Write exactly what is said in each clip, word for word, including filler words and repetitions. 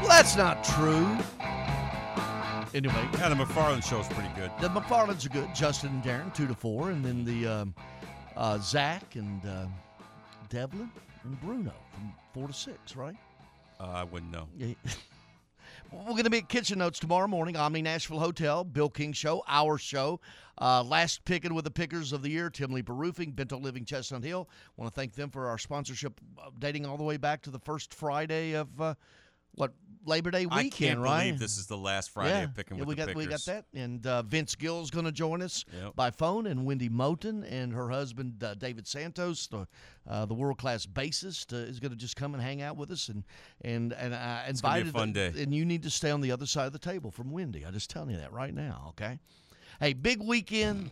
Well, that's not true. Anyway. Yeah, the McFarland show is pretty good. The McFarlands are good. Justin and Darren, two to four. And then the um, uh, Zach and uh, Devlin and Bruno from four to six, right? Uh, I wouldn't know. Yeah. Well, we're going to be at Kitchen Notes tomorrow morning, Omni Nashville Hotel, Bill King Show, our show. Uh, last picking with the pickers of the year, Tim Leaper Roofing, Bento Living Chestnut Hill. I want to thank them for our sponsorship dating all the way back to the first Friday of, uh, what, Labor Day weekend, right? I can't right? believe this is the last Friday yeah. of picking yeah, with we the got, pickers. We got that. And uh, Vince Gill is going to join us yep. by phone, and Wendy Moten and her husband, uh, David Santos, the, uh, the world-class bassist, uh, is going to just come and hang out with us. And and and I it's invited be a fun them, day. And you need to stay on the other side of the table from Wendy. I'm just telling you that right now, okay? Hey, big weekend,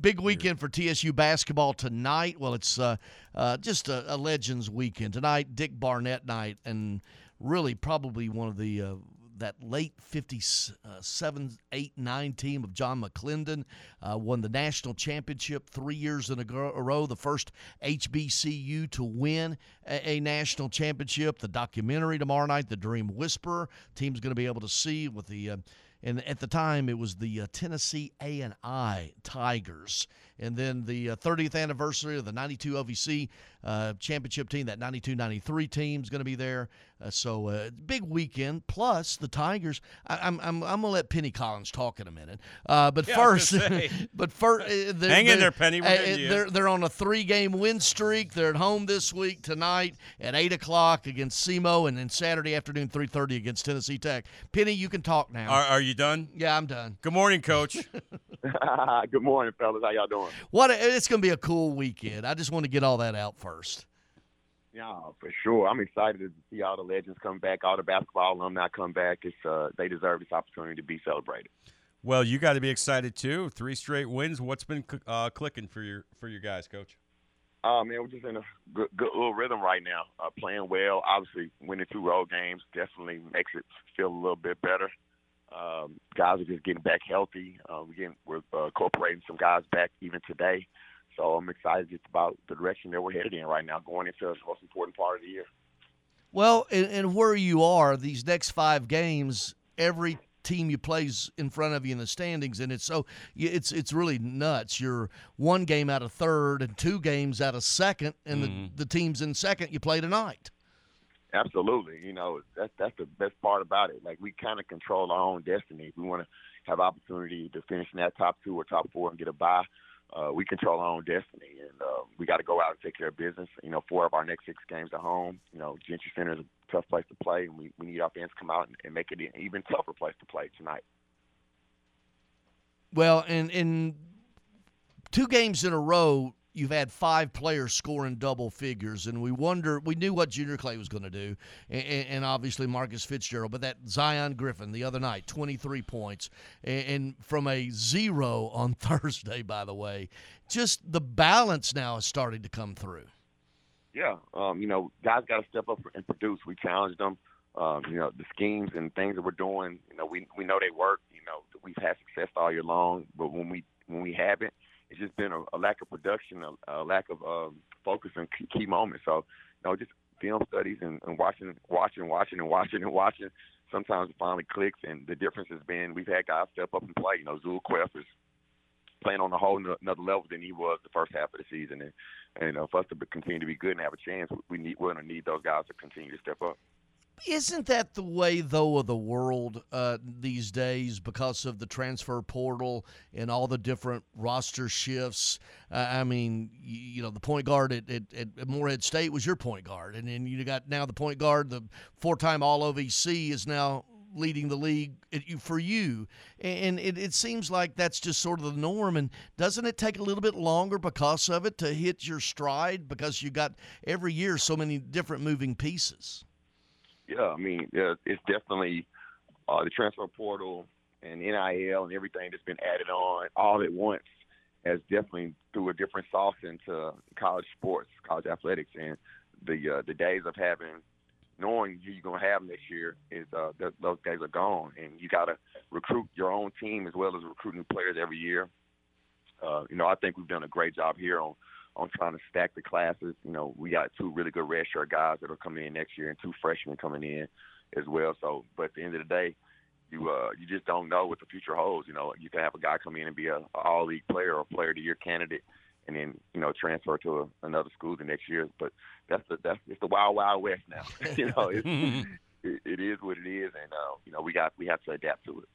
big weekend for T S U basketball tonight. Well, it's uh, uh, just a, a Legends weekend tonight, Dick Barnett night, and really probably one of the uh, that late fifty-seven, eight, nine team of John McClendon uh, won the national championship three years in a row, the first H B C U to win a, a national championship. The documentary tomorrow night, The Dream Whisperer, team's going to be able to see with the uh, – and at the time, it was the uh, Tennessee A and I Tigers. And then the uh, thirtieth anniversary of the ninety-two O V C uh, championship team, that ninety-two ninety-three team is going to be there. Uh, so uh, big weekend. Plus the Tigers. I, I'm I'm I'm gonna let Penny Collins talk in a minute. Uh, but, yeah, first, but first, uh, but hang in there, Penny. Uh, they're they're on a three-game win streak. They're at home this week tonight at eight o'clock against SEMO, and then Saturday afternoon three thirty against Tennessee Tech. Penny, you can talk now. Are, are you done? Yeah, I'm done. Good morning, Coach. Good morning, fellas. How y'all doing? What a, it's going to be a cool weekend. I just want to get all that out first. Yeah, for sure. I'm excited to see all the legends come back, all the basketball alumni come back. It's uh, they deserve this opportunity to be celebrated. Well, you got to be excited too. Three straight wins. What's been uh, clicking for your for your guys, Coach? Uh, man, we're just in a good, good little rhythm right now. Uh, playing well, obviously winning two road games definitely makes it feel a little bit better. Um, guys are just getting back healthy. Uh, we're, getting, we're uh, incorporating some guys back even today. So I'm excited just about the direction that we're headed in right now, going into the most important part of the year. Well, and, and where you are, these next five games, every team you plays in front of you in the standings, and it's so it's it's really nuts. You're one game out of third and two games out of second, and mm-hmm. the, the team's in second you play tonight. Absolutely. You know, that's, that's the best part about it. Like, we kind of control our own destiny. We want to have opportunity to finish in that top two or top four and get a bye. Uh, we control our own destiny, and uh, we got to go out and take care of business. You know, four of our next six games at home. You know, Gentry Center is a tough place to play, and we, we need our fans to come out and, and make it an even tougher place to play tonight. Well, in, in two games in a row, you've had five players scoring double figures, and we wonder we knew what Junior Clay was going to do, and, and obviously Marcus Fitzgerald, but that Zion Griffin the other night, twenty-three points, and, and from a zero on Thursday, by the way, just the balance now is starting to come through. Yeah, um, you know, guys got to step up and produce. We challenged them, um, you know, the schemes and things that we're doing. You know, we we know they work. You know, we've had success all year long, but when we when we haven't. It's just been a, a lack of production, a, a lack of um, focus on key, key moments. So, you know, just film studies and, and watching, watching, watching, and watching, and watching. Sometimes it finally clicks, and the difference has been we've had guys step up and play. You know, Zoulkifl is playing on a whole n- another level than he was the first half of the season. And, and you know, for us to continue to be good and have a chance, we need, we're going to need those guys to continue to step up. Isn't that the way, though, of the world uh, these days because of the transfer portal and all the different roster shifts? Uh, I mean, you, you know, the point guard at, at, at Morehead State was your point guard, and then you got now the point guard, the four-time All O V C is now leading the league at you, for you. And it, it seems like that's just sort of the norm. And doesn't it take a little bit longer because of it to hit your stride because you got every year so many different moving pieces? Yeah, I mean, it's definitely uh, the transfer portal and N I L and everything that's been added on all at once has definitely threw a different sauce into college sports, college athletics, and the uh, the days of having knowing who you're gonna have next year is uh, th- those days are gone, and you gotta recruit your own team as well as recruiting players every year. Uh, you know, I think we've done a great job here on. on trying to stack the classes. You know, we got two really good redshirt guys that are coming in next year and two freshmen coming in. as well. So, but at the end of the day, you uh, you just don't know what the future holds. You know, you can have a guy come in and be a, a all league player or a player of the year candidate, and then, you know, transfer to a, another school the next year. But that's the that's it's the wild wild west now. You know, it's, it, it is what it is, and uh, you know, we got we have to adapt to it.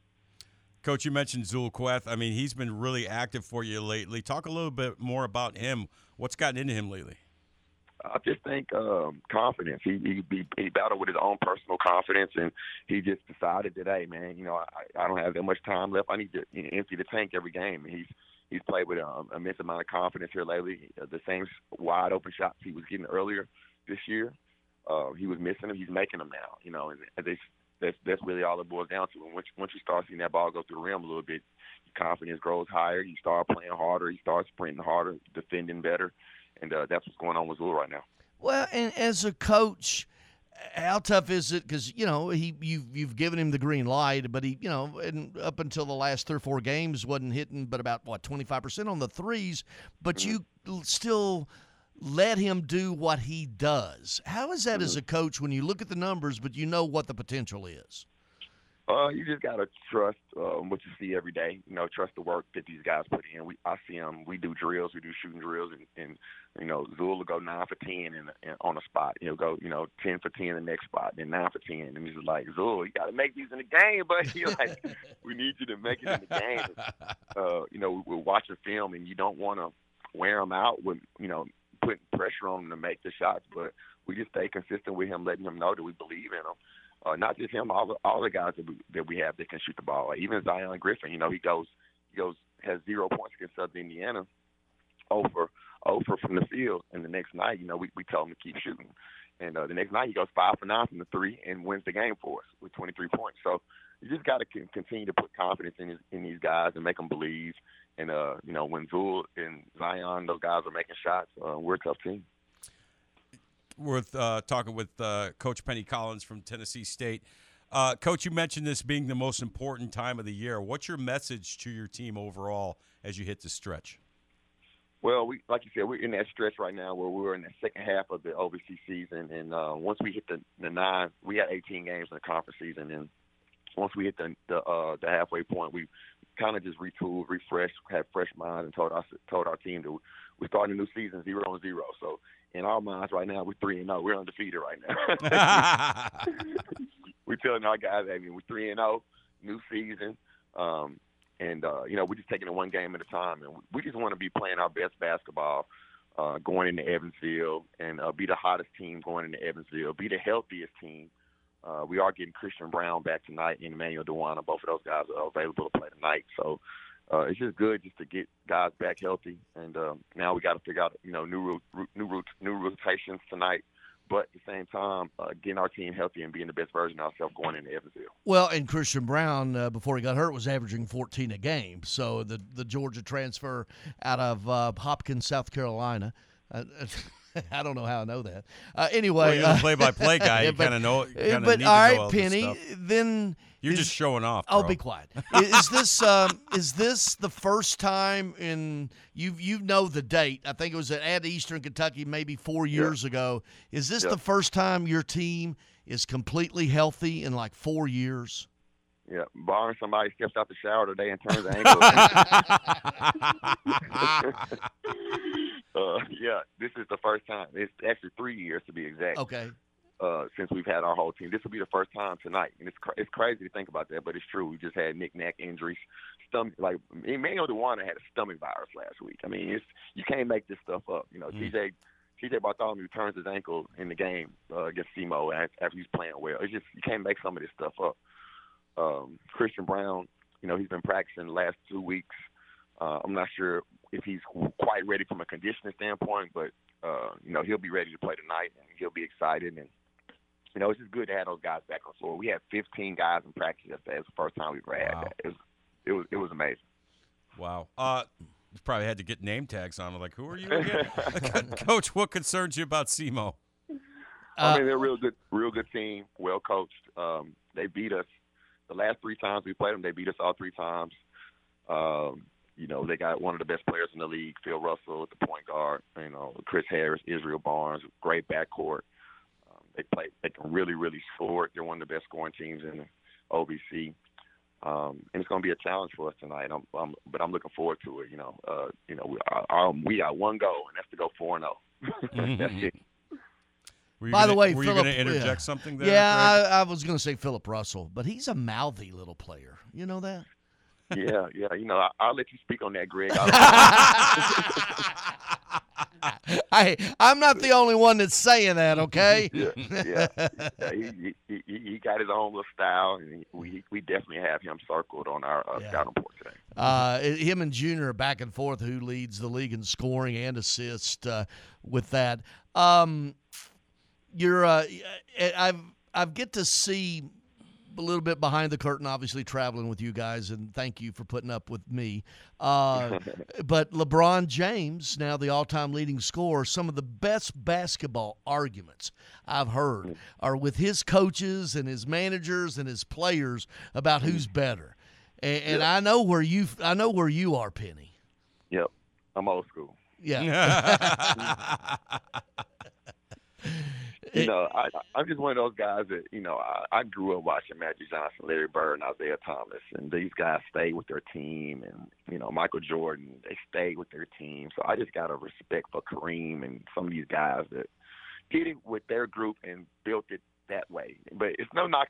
Coach, you mentioned Zoulkifl. I mean, he's been really active for you lately. Talk a little bit more about him. What's gotten into him lately? I just think um, confidence. He, he he battled with his own personal confidence, and he just decided that, hey, man, you know, I, I don't have that much time left. I need to you know, empty the tank every game. And he's he's played with an immense amount of confidence here lately. The same wide open shots he was getting earlier this year, uh, he was missing them. He's making them now. You know, and they. That's that's really all it boils down to. And once, once you start seeing that ball go through the rim a little bit, your confidence grows higher. You start playing harder. You start sprinting harder, defending better. And uh, that's what's going on with Zoul right now. Well, and as a coach, how tough is it? Because, you know, he you've, you've given him the green light, but he, you know, and up until the last three or four games wasn't hitting but about, what, twenty-five percent on the threes. But mm-hmm. you still – let him do what he does. How is that as a coach when you look at the numbers, but you know what the potential is? Uh, you just got to trust um, what you see every day. You know, trust the work that these guys put in. We, I see them. We do drills. We do shooting drills. And, and you know, Zoul will go nine for ten in, in, on a spot. He'll go, you know, ten for ten in the next spot, then nine for ten. And he's like, Zoul, you got to make these in the game, buddy. Like, we need you to make it in the game. Uh, you know, we're watching film, and you don't want to wear them out with, you know, putting pressure on him to make the shots, but we just stay consistent with him, letting him know that we believe in him. Uh, not just him, all the, all the guys that we, that we have that can shoot the ball. Like even Zion Griffin, you know, he goes, he goes, has zero points against Southern Indiana, over, over from the field. And the next night, you know, we, we tell him to keep shooting. And uh, the next night, he goes five for nine from the three and wins the game for us with twenty-three points. So you just got to c- continue to put confidence in his, in these guys and make them believe. And, uh, you know, when Zoul and Zion, those guys are making shots, uh, we're a tough team. We're uh, talking with uh, Coach Penny Collins from Tennessee State. Uh, Coach, you mentioned this being the most important time of the year. What's your message to your team overall as you hit the stretch? Well, we, like you said, we're in that stretch right now where we're in the second half of the O V C season. And uh, once we hit the, the nine, we had eighteen games in the conference season. And once we hit the the, uh, the halfway point, we kind of just retooled, refreshed, had fresh minds, and told our told our team that we're starting a new season zero and zero. So in our minds right now, we're three and zero. We're undefeated right now. We're telling our guys, I mean, we're three and zero, new season, um, and uh, you know, we're just taking it one game at a time, and we just want to be playing our best basketball. Uh, going into Evansville and uh, be the hottest team going into Evansville, be the healthiest team. Uh, we are getting Christian Brown back tonight and Emmanuel DeWana. Both of those guys are available to play tonight. So uh, it's just good just to get guys back healthy. And um, now we got to figure out, you know, new new new rotations tonight. But at the same time, uh, getting our team healthy and being the best version of ourselves going into Evansville. Well, and Christian Brown, uh, before he got hurt, was averaging fourteen a game. So the, the Georgia transfer out of uh, Hopkins, South Carolina. Uh, I don't know how I know that. Uh, anyway, well, you're a play-by-play guy. You kind of know. Kinda but need all right, to know all Penny. This stuff. Then you're is, just showing off. Bro. I'll be quiet. Is this um, is this the first time in you you know the date? I think it was at Eastern Kentucky maybe four years yeah. ago. Is this yeah. the first time your team is completely healthy in like four years? Yeah, barring somebody steps out the shower today and turns the ankle. Uh, yeah, this is the first time. It's actually three years to be exact. Okay. Uh, since we've had our whole team, this will be the first time tonight, and it's cr- it's crazy to think about that, but it's true. We just had knick-knack injuries, stomach. Like Emmanuel DeWana had a stomach virus last week. I mean, it's you can't make this stuff up. You know, mm-hmm. T J T J Bartholomew turns his ankle in the game uh, against SEMO after he's playing well. It's just you can't make some of this stuff up. Um, Christian Brown, you know, he's been practicing the last two weeks. Uh, I'm not sure if he's quite ready from a conditioning standpoint, but, uh, you know, he'll be ready to play tonight, and he'll be excited. And, you know, it's just good to have those guys back on the floor. We had fifteen guys in practice yesterday. It's the first time we've ever had wow. that. It was, it was it was amazing. Wow. Uh, you probably had to get name tags on them. Like, who are you again? Coach, what concerns you about SEMO? Uh, I mean, they're a real good, real good team, well coached. Um, they beat us. The last three times we played them, they beat us all three times. Um You know, they got one of the best players in the league, Phil Russell, at the point guard. You know, Chris Harris, Israel Barnes, great backcourt. Um, They play. They can really, really score. They're one of the best scoring teams in the O V C. Um, and it's going to be a challenge for us tonight. I'm, I'm, but I'm looking forward to it. You know, uh, you know, we, our, our, we got one goal, and that's to go four and zero. That's it. By gonna, the way, were Phillip, you going to interject yeah. something there? Yeah, I, I was going to say Philip Russell, but he's a mouthy little player. You know that? Yeah, yeah. You know, I, I'll let you speak on that, Greg. I, I'm not the only one that's saying that, okay? yeah, yeah. yeah he, he, he got his own little style, and we we definitely have him circled on our uh, yeah. scouting report today. Uh, him and Junior are back and forth, who leads the league in scoring and assists uh, with that. Um, you're, uh, I've I've get to see a little bit behind the curtain, obviously traveling with you guys, and thank you for putting up with me. Uh, but LeBron James, now the all-time leading scorer, some of the best basketball arguments I've heard are with his coaches and his managers and his players about who's better. And, and yep. I know where you, I know where you are, Penny. Yep, I'm old school. Yeah. You know, I, I'm just one of those guys that, you know, I, I grew up watching Magic Johnson, Larry Bird, and Isaiah Thomas. And these guys stayed with their team. And, you know, Michael Jordan, they stayed with their team. So I just got a respect for Kareem and some of these guys that did it with their group and built it that way. But it's no knock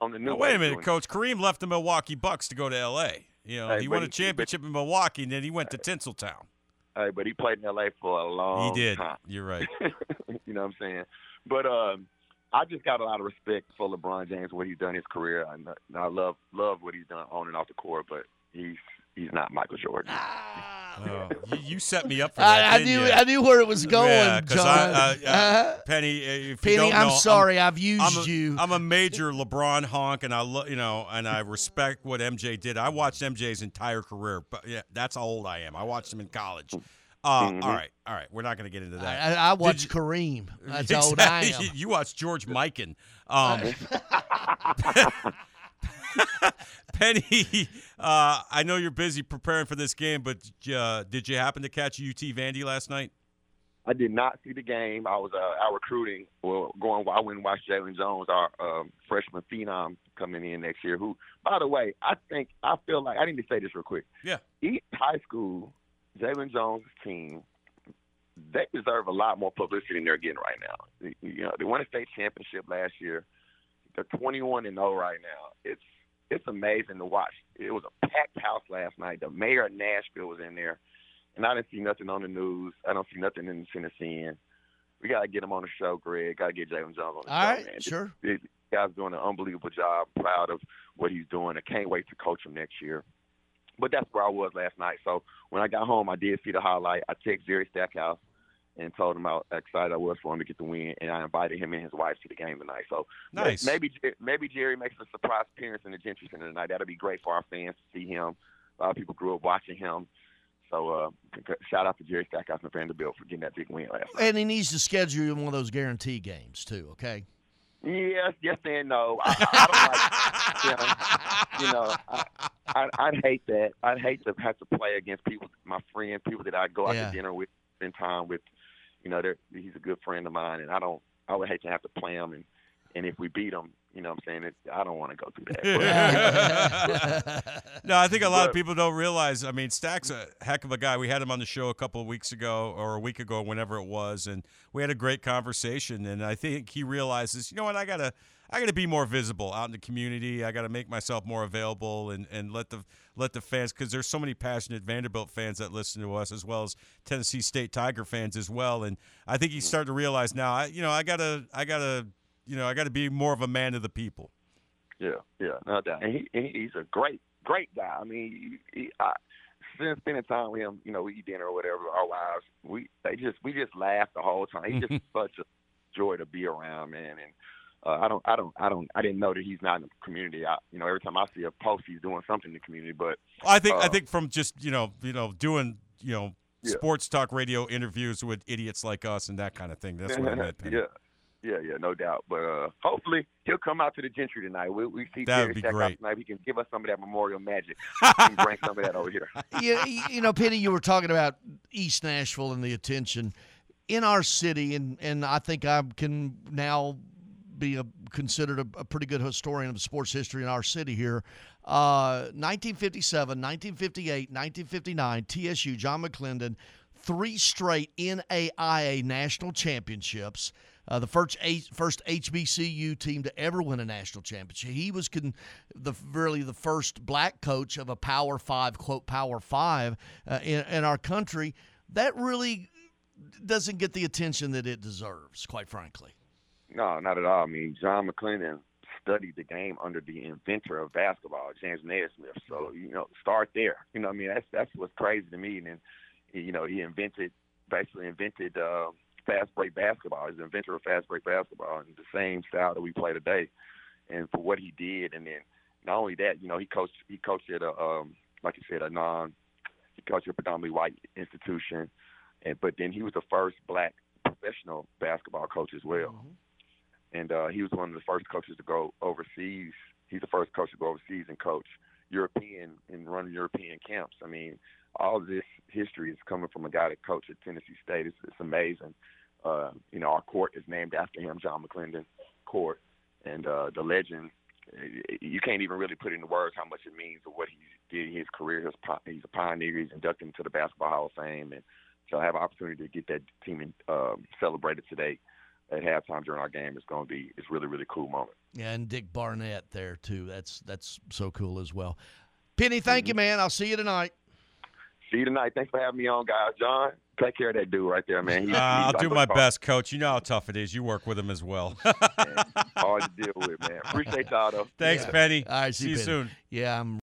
on the new. Now, wait a minute, Coach. It. Kareem left the Milwaukee Bucks to go to L A. You know, hey, he won a championship he, but, in Milwaukee, and then he went to Tinseltown. Hey, but he played in L A for a long time. He did. Time. You're right. You know what I'm saying? But um, I just got a lot of respect for LeBron James, what he's done in his career. I, I love love what he's done on and off the court, but he's he's not Michael Jordan. Ah, oh, you, you set me up for that. I, I knew you? I knew where it was going, yeah, John. I, I, I, uh, Penny, if Penny, you don't know, I'm sorry, I'm, I've used I'm a, you. I'm a major LeBron honk, and I lo- you know, and I respect what M J did. I watched M J's entire career, but yeah, that's how old I am. I watched him in college. Uh, mm-hmm. All right, all right. We're not going to get into that. I, I watched Did, Kareem. That's exactly, old I am. You watched George Mikan. Um, Penny, uh, I know you're busy preparing for this game, but uh, did you happen to catch U T Vandy last night? I did not see the game. I was uh, out recruiting. Well, going. I went and watched Jalen Jones, our um, freshman phenom, coming in next year. Who, by the way, I think I feel like I need to say this real quick. Yeah, Eaton High School. Jalen Jones' team, they deserve a lot more publicity than they're getting right now. You know, they won a state championship last year. They're twenty-one and oh right now. It's it's amazing to watch. It was a packed house last night. The mayor of Nashville was in there, and I didn't see nothing on the news. I don't see nothing in Tennessee. We got to get him on the show, Greg. Got to get Jalen Jones on the All show, right, man. Sure. This, this guy's doing an unbelievable job. Proud of what he's doing. I can't wait to coach him next year. But that's where I was last night. So when I got home, I did see the highlight. I texted Jerry Stackhouse and told him how excited I was for him to get the win, and I invited him and his wife to the game tonight. So nice. maybe maybe Jerry makes a surprise appearance in the Gentry Center tonight. That'll be great for our fans to see him. A lot of people grew up watching him. So uh, shout out to Jerry Stackhouse and Vanderbilt for getting that big win last night. And he needs to schedule one of those guarantee games too, okay? Yes, yes and no. I, I don't like, you know, you know I, I, I'd hate that. I'd hate to have to play against people, my friend, people that I go out yeah. to dinner with, spend time with. You know, he's a good friend of mine, and I don't. I would hate to have to play him, and, and if we beat him, you know what I'm saying, it, I don't want to go through that. But, no, I think a lot of people don't realize, I mean, Stack's a heck of a guy. We had him on the show a couple of weeks ago or a week ago, whenever it was, and we had a great conversation, and I think he realizes, you know what, I got to I got to be more visible out in the community. I got to make myself more available and, and let the let the fans, because there's so many passionate Vanderbilt fans that listen to us as well as Tennessee State Tiger fans as well. And I think he's starting to realize now, I, you know, I got to I got to – You know, I got to be more of a man of the people. Yeah, yeah, no doubt. And he, he's a great, great guy. I mean, he, he, I, since spending time with him, you know, we eat dinner or whatever, our wives, we they just we just laugh the whole time. He's just such a joy to be around, man. And uh, I don't, I don't, I don't, I didn't know that he's not in the community. I, you know, every time I see a post, he's doing something in the community. But well, I think, uh, I think from just you know, you know, doing you know, yeah. sports talk radio interviews with idiots like us and that kind of thing. That's what I meant. Yeah. Yeah, yeah, no doubt. But uh, hopefully he'll come out to the Gentry tonight. We, we see that would be great. Tonight. He can give us some of that Memorial magic. He can bring some of that over here. Yeah, you know, Penny, you were talking about East Nashville and the attention. in our city, and, and I think I can now be a, considered a, a pretty good historian of sports history in our city here, uh, nineteen fifty-seven, nineteen fifty-eight, nineteen fifty-nine, T S U, John McClendon, three straight N A I A national championships. Uh, the first H- first H B C U team to ever win a national championship. He was con- the really the first black coach of a Power Five, quote, Power Five uh, in, in our country. That really doesn't get the attention that it deserves, quite frankly. No, not at all. I mean, John McClendon studied the game under the inventor of basketball, James Naismith. So, you know, start there. You know what I mean? That's, that's what's crazy to me. And, then, you know, he invented, basically invented uh, – fast break basketball. He's an inventor of fast break basketball and the same style that we play today. And for what he did, and then not only that, you know, he coached. He coached at a, um, like you said, a non. He coached at a predominantly white institution, and but then he was the first black professional basketball coach as well. Mm-hmm. And uh, he was one of the first coaches to go overseas. He's the first coach to go overseas and coach European and run European camps. I mean, all of this history is coming from a guy that coached at Tennessee State. It's, it's amazing. Uh, you know, our court is named after him, John McClendon Court. And uh, the legend, you can't even really put into words how much it means or what he did in his career. He's a pioneer. He's inducted into the Basketball Hall of Fame. And so I have an opportunity to get that team in, um, celebrated today at halftime during our game. It's going to be it's really, really cool moment. Yeah, and Dick Barnett there, too. That's, that's so cool as well. Penny, thank mm-hmm. you, man. I'll see you tonight. See you tonight. Thanks for having me on, guys. John, take care of that dude right there, man. He, uh, I'll do my best, Coach. You know how tough it is. You work with him as well. Hard to deal with, man. Appreciate y'all, though. Thanks, yeah. Penny. All right, see, see you Penny. Soon. Yeah, I'm